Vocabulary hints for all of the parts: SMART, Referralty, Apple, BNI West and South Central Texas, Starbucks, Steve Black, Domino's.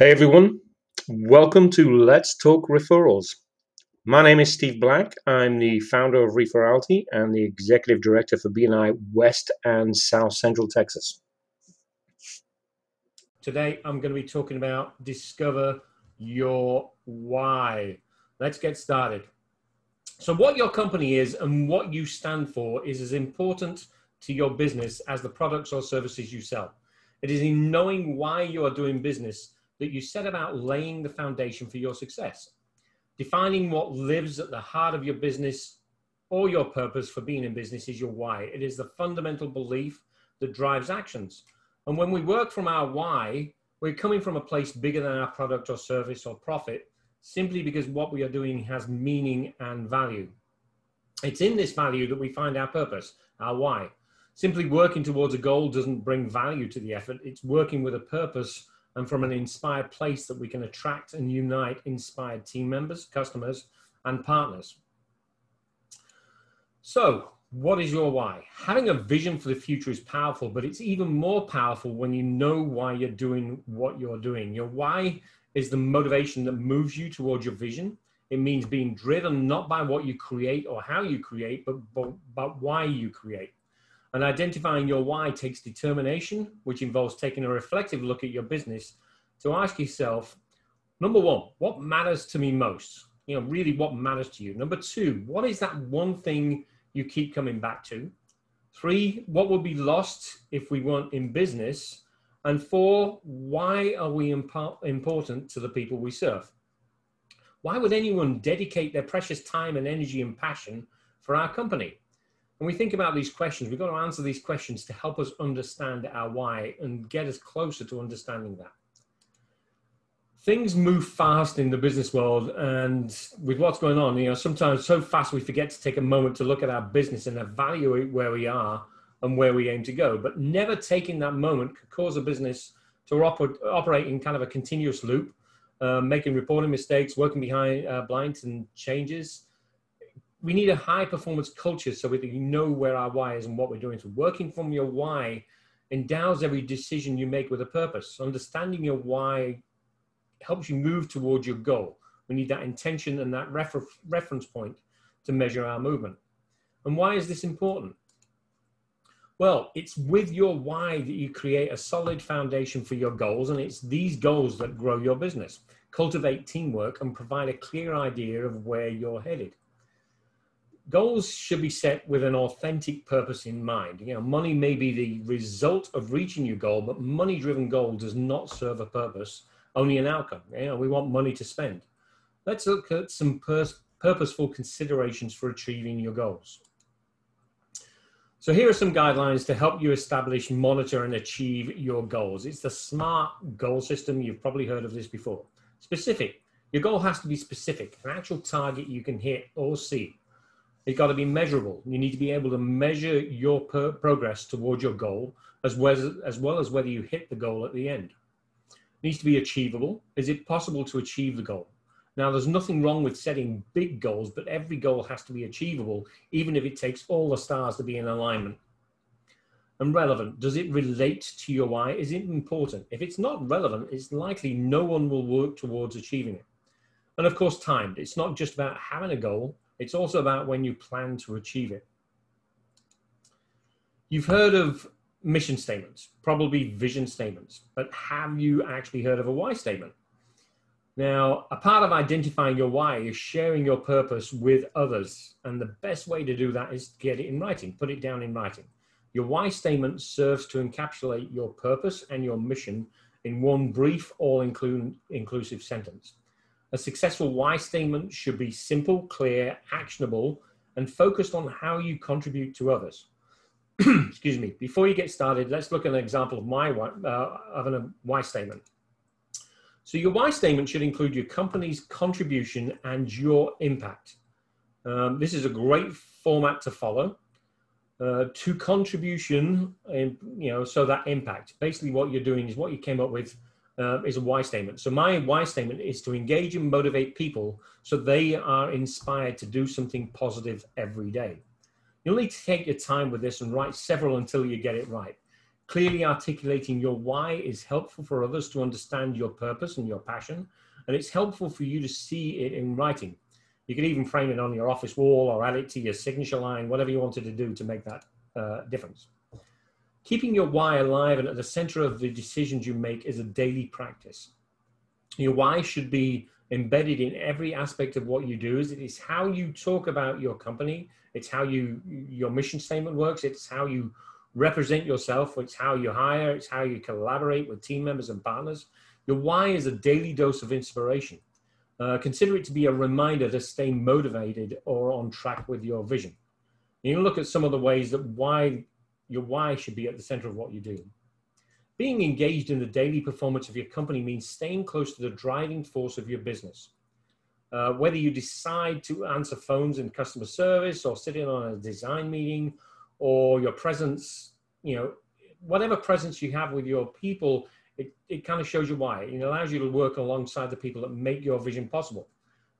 Hey everyone, welcome to Let's Talk Referrals. My name is Steve Black. I'm the founder of Referralty and the executive director for BNI West and South Central Texas. Today I'm going to be talking about discover your why. Let's get started. So what your company is and what you stand for is as important to your business as the products or services you sell. It is in knowing why you are doing business that you set about laying the foundation for your success. Defining what lives at the heart of your business or your purpose for being in business is your why. It is the fundamental belief that drives actions. And when we work from our why, we're coming from a place bigger than our product or service or profit, simply because what we are doing has meaning and value. It's in this value that we find our purpose, our why. Simply working towards a goal doesn't bring value to the effort. It's working with a purpose and from an inspired place that we can attract and unite inspired team members, customers, and partners. So, what is your why? Having a vision for the future is powerful, but it's even more powerful when you know why you're doing what you're doing. Your why is the motivation that moves you towards your vision. It means being driven not by what you create or how you create, but why you create. And identifying your why takes determination, which involves taking a reflective look at your business to ask yourself, number one, what matters to me most? You know, really what matters to you. Number two, what is that one thing you keep coming back to? Three, what would be lost if we weren't in business? And four, why are we important to the people we serve? Why would anyone dedicate their precious time and energy and passion for our company? When we think about these questions, we've got to answer these questions to help us understand our why and get us closer to understanding that. Things move fast in the business world, and with what's going on, you know, sometimes so fast we forget to take a moment to look at our business and evaluate where we are and where we aim to go. But never taking that moment could cause a business to operate in kind of a continuous loop, making reporting mistakes, working behind blinds and changes. We need a high performance culture so we know where our why is and what we're doing. So working from your why endows every decision you make with a purpose. Understanding your why helps you move towards your goal. We need that intention and that reference point to measure our movement. And why is this important? Well, it's with your why that you create a solid foundation for your goals, and it's these goals that grow your business, cultivate teamwork, and provide a clear idea of where you're headed. Goals should be set with an authentic purpose in mind. You know, money may be the result of reaching your goal, but money-driven goal does not serve a purpose, only an outcome. You know, we want money to spend. Let's look at some purposeful considerations for achieving your goals. So here are some guidelines to help you establish, monitor, and achieve your goals. It's the SMART goal system. You've probably heard of this before. Specific. Your goal has to be specific, an actual target you can hit or see. It's got to be measurable. You need to be able to measure your progress towards your goal, as well as whether you hit the goal at the end. It needs to be achievable. Is it possible to achieve the goal? Now, there's nothing wrong with setting big goals, but every goal has to be achievable, even if it takes all the stars to be in alignment. And relevant. Does it relate to your why? Is it important? If it's not relevant, it's likely no one will work towards achieving it. And of course, timed. It's not just about having a goal. It's also about when you plan to achieve it. You've heard of mission statements, probably vision statements, but have you actually heard of a why statement? Now, a part of identifying your why is sharing your purpose with others. And the best way to do that is to get it in writing, put it down in writing. Your why statement serves to encapsulate your purpose and your mission in one brief, all-inclusive sentence. A successful why statement should be simple, clear, actionable, and focused on how you contribute to others. Excuse me. Before you get started, let's look at an example of my why statement. So your why statement should include your company's contribution and your impact. This is a great format to follow. To contribution, you know, so that impact. Basically, what you're doing is what you came up with. Is a why statement. So my why statement is to engage and motivate people so they are inspired to do something positive every day. You'll need to take your time with this and write several until you get it right. Clearly articulating your why is helpful for others to understand your purpose and your passion, and it's helpful for you to see it in writing. You can even frame it on your office wall or add it to your signature line, whatever you wanted to do to make that difference. Keeping your why alive and at the center of the decisions you make is a daily practice. Your why should be embedded in every aspect of what you do. It is how you talk about your company. It's how your mission statement works. It's how you represent yourself. It's how you hire. It's how you collaborate with team members and partners. Your why is a daily dose of inspiration. Consider it to be a reminder to stay motivated or on track with your vision. You can look at some of the ways that your why should be at the center of what you do. Being engaged in the daily performance of your company means staying close to the driving force of your business. Whether you decide to answer phones in customer service or sit in on a design meeting or your presence, whatever presence you have with your people, it kind of shows you why. It allows you to work alongside the people that make your vision possible.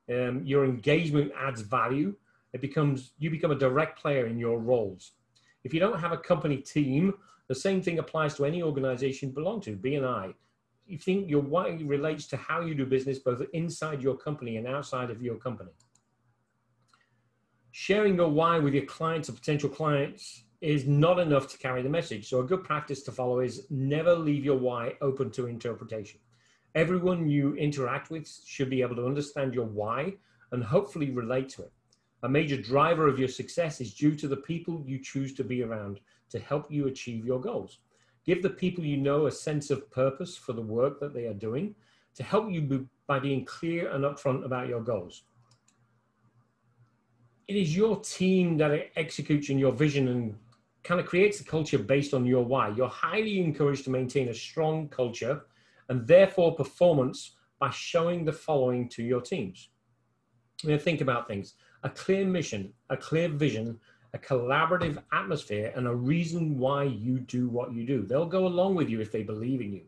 Your engagement adds value. You become a direct player in your roles. If you don't have a company team, the same thing applies to any organization you belong to, BNI. You think your why relates to how you do business, both inside your company and outside of your company. Sharing your why with your clients or potential clients is not enough to carry the message. So a good practice to follow is never leave your why open to interpretation. Everyone you interact with should be able to understand your why and hopefully relate to it. A major driver of your success is due to the people you choose to be around to help you achieve your goals. Give the people you know a sense of purpose for the work that they are doing to help you by being clear and upfront about your goals. It is your team that executes in your vision and kind of creates the culture based on your why. You're highly encouraged to maintain a strong culture and therefore performance by showing the following to your teams. Think about things. A clear mission, a clear vision, a collaborative atmosphere, and a reason why you do what you do. They'll go along with you if they believe in you.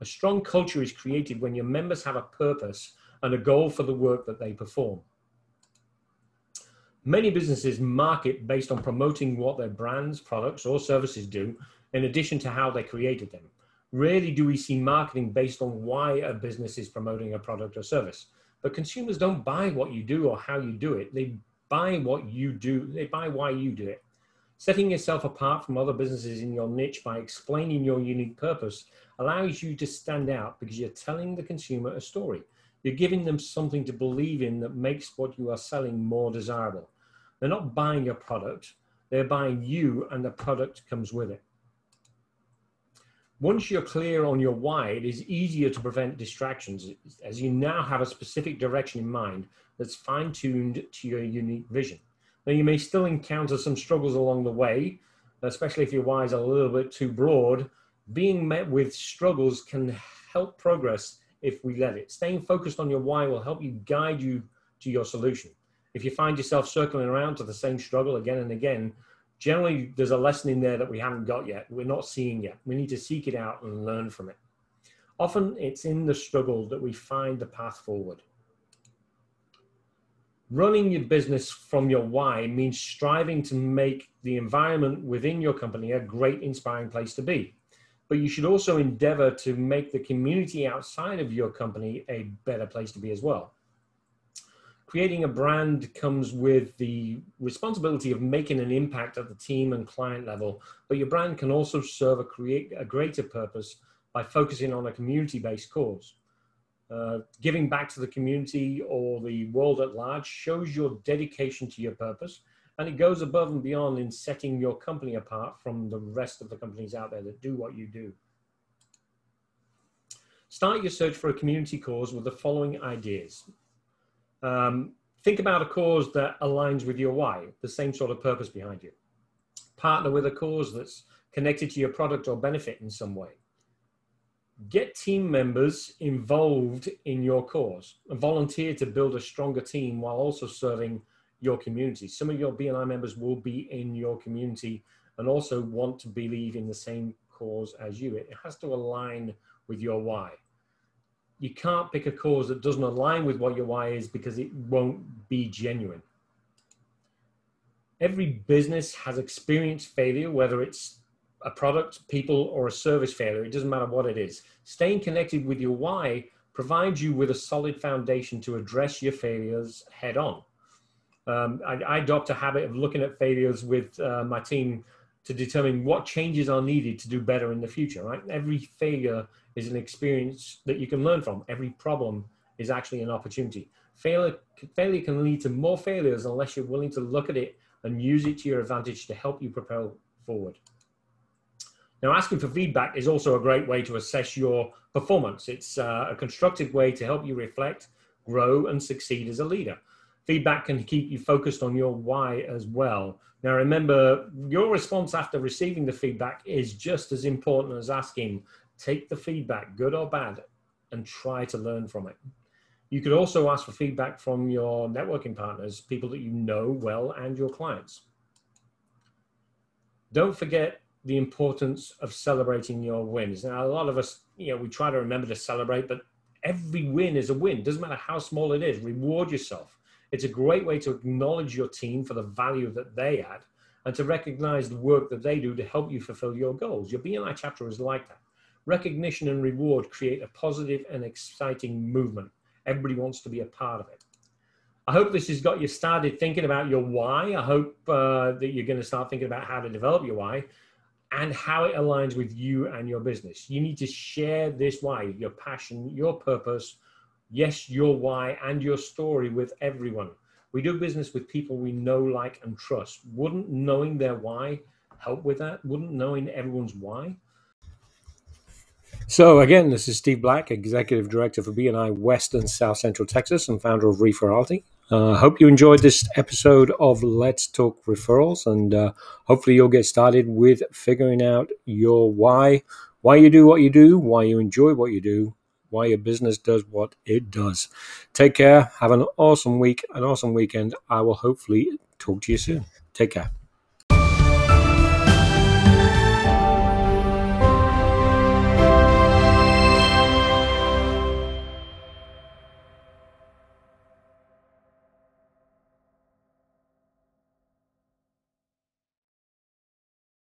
A strong culture is created when your members have a purpose and a goal for the work that they perform. Many businesses market based on promoting what their brands, products, or services do, in addition to how they created them. Rarely do we see marketing based on why a business is promoting a product or service. But consumers don't buy what you do or how you do it. They buy what you do. They buy why you do it. Setting yourself apart from other businesses in your niche by explaining your unique purpose allows you to stand out because you're telling the consumer a story. You're giving them something to believe in that makes what you are selling more desirable. They're not buying your product. They're buying you, and the product comes with it. Once you're clear on your why, it is easier to prevent distractions as you now have a specific direction in mind that's fine-tuned to your unique vision. Now, you may still encounter some struggles along the way, especially if your why is a little bit too broad. Being met with struggles can help progress if we let it. Staying focused on your why will help you guide you to your solution. If you find yourself circling around to the same struggle again and again, generally, there's a lesson in there that we haven't got yet. We're not seeing yet. We need to seek it out and learn from it. Often it's in the struggle that we find the path forward. Running your business from your why means striving to make the environment within your company a great, inspiring place to be. But you should also endeavor to make the community outside of your company a better place to be as well. Creating a brand comes with the responsibility of making an impact at the team and client level, but your brand can also serve a greater purpose by focusing on a community-based cause. Giving back to the community or the world at large shows your dedication to your purpose, and it goes above and beyond in setting your company apart from the rest of the companies out there that do what you do. Start your search for a community cause with the following ideas. Think about a cause that aligns with your why, the same sort of purpose behind you. Partner with a cause that's connected to your product or benefit in some way. Get team members involved in your cause and volunteer to build a stronger team while also serving your community. Some of your BNI members will be in your community and also want to believe in the same cause as you. It has to align with your why. You can't pick a cause that doesn't align with what your why is because it won't be genuine. Every business has experienced failure, whether it's a product, people, or a service failure. It doesn't matter what it is. Staying connected with your why provides you with a solid foundation to address your failures head on. I adopt a habit of looking at failures with my team to determine what changes are needed to do better in the future, right? Every failure is an experience that you can learn from. Every problem is actually an opportunity. Failure can lead to more failures unless you're willing to look at it and use it to your advantage to help you propel forward. Now, asking for feedback is also a great way to assess your performance. It's a constructive way to help you reflect, grow, and succeed as a leader. Feedback can keep you focused on your why as well. Now, remember, your response after receiving the feedback is just as important as asking. Take the feedback, good or bad, and try to learn from it. You could also ask for feedback from your networking partners, people that you know well, and your clients. Don't forget the importance of celebrating your wins. Now, a lot of us, we try to remember to celebrate, but every win is a win. Doesn't matter how small it is. Reward yourself. It's a great way to acknowledge your team for the value that they add and to recognize the work that they do to help you fulfill your goals. Your BNI chapter is like that. Recognition and reward create a positive and exciting movement. Everybody wants to be a part of it. I hope this has got you started thinking about your why. I hope that you're going to start thinking about how to develop your why and how it aligns with you and your business. You need to share this why, your passion, your purpose, yes, your why and your story with everyone. We do business with people we know, like, and trust. Wouldn't knowing their why help with that? Wouldn't knowing everyone's why? So again, this is Steve Black, Executive Director for BNI West and South Central Texas and founder of Referralty. I hope you enjoyed this episode of Let's Talk Referrals, and hopefully you'll get started with figuring out your why you do what you do, why you enjoy what you do, why your business does what it does. Take care. Have an awesome week, an awesome weekend. I will hopefully talk to you soon. Take care.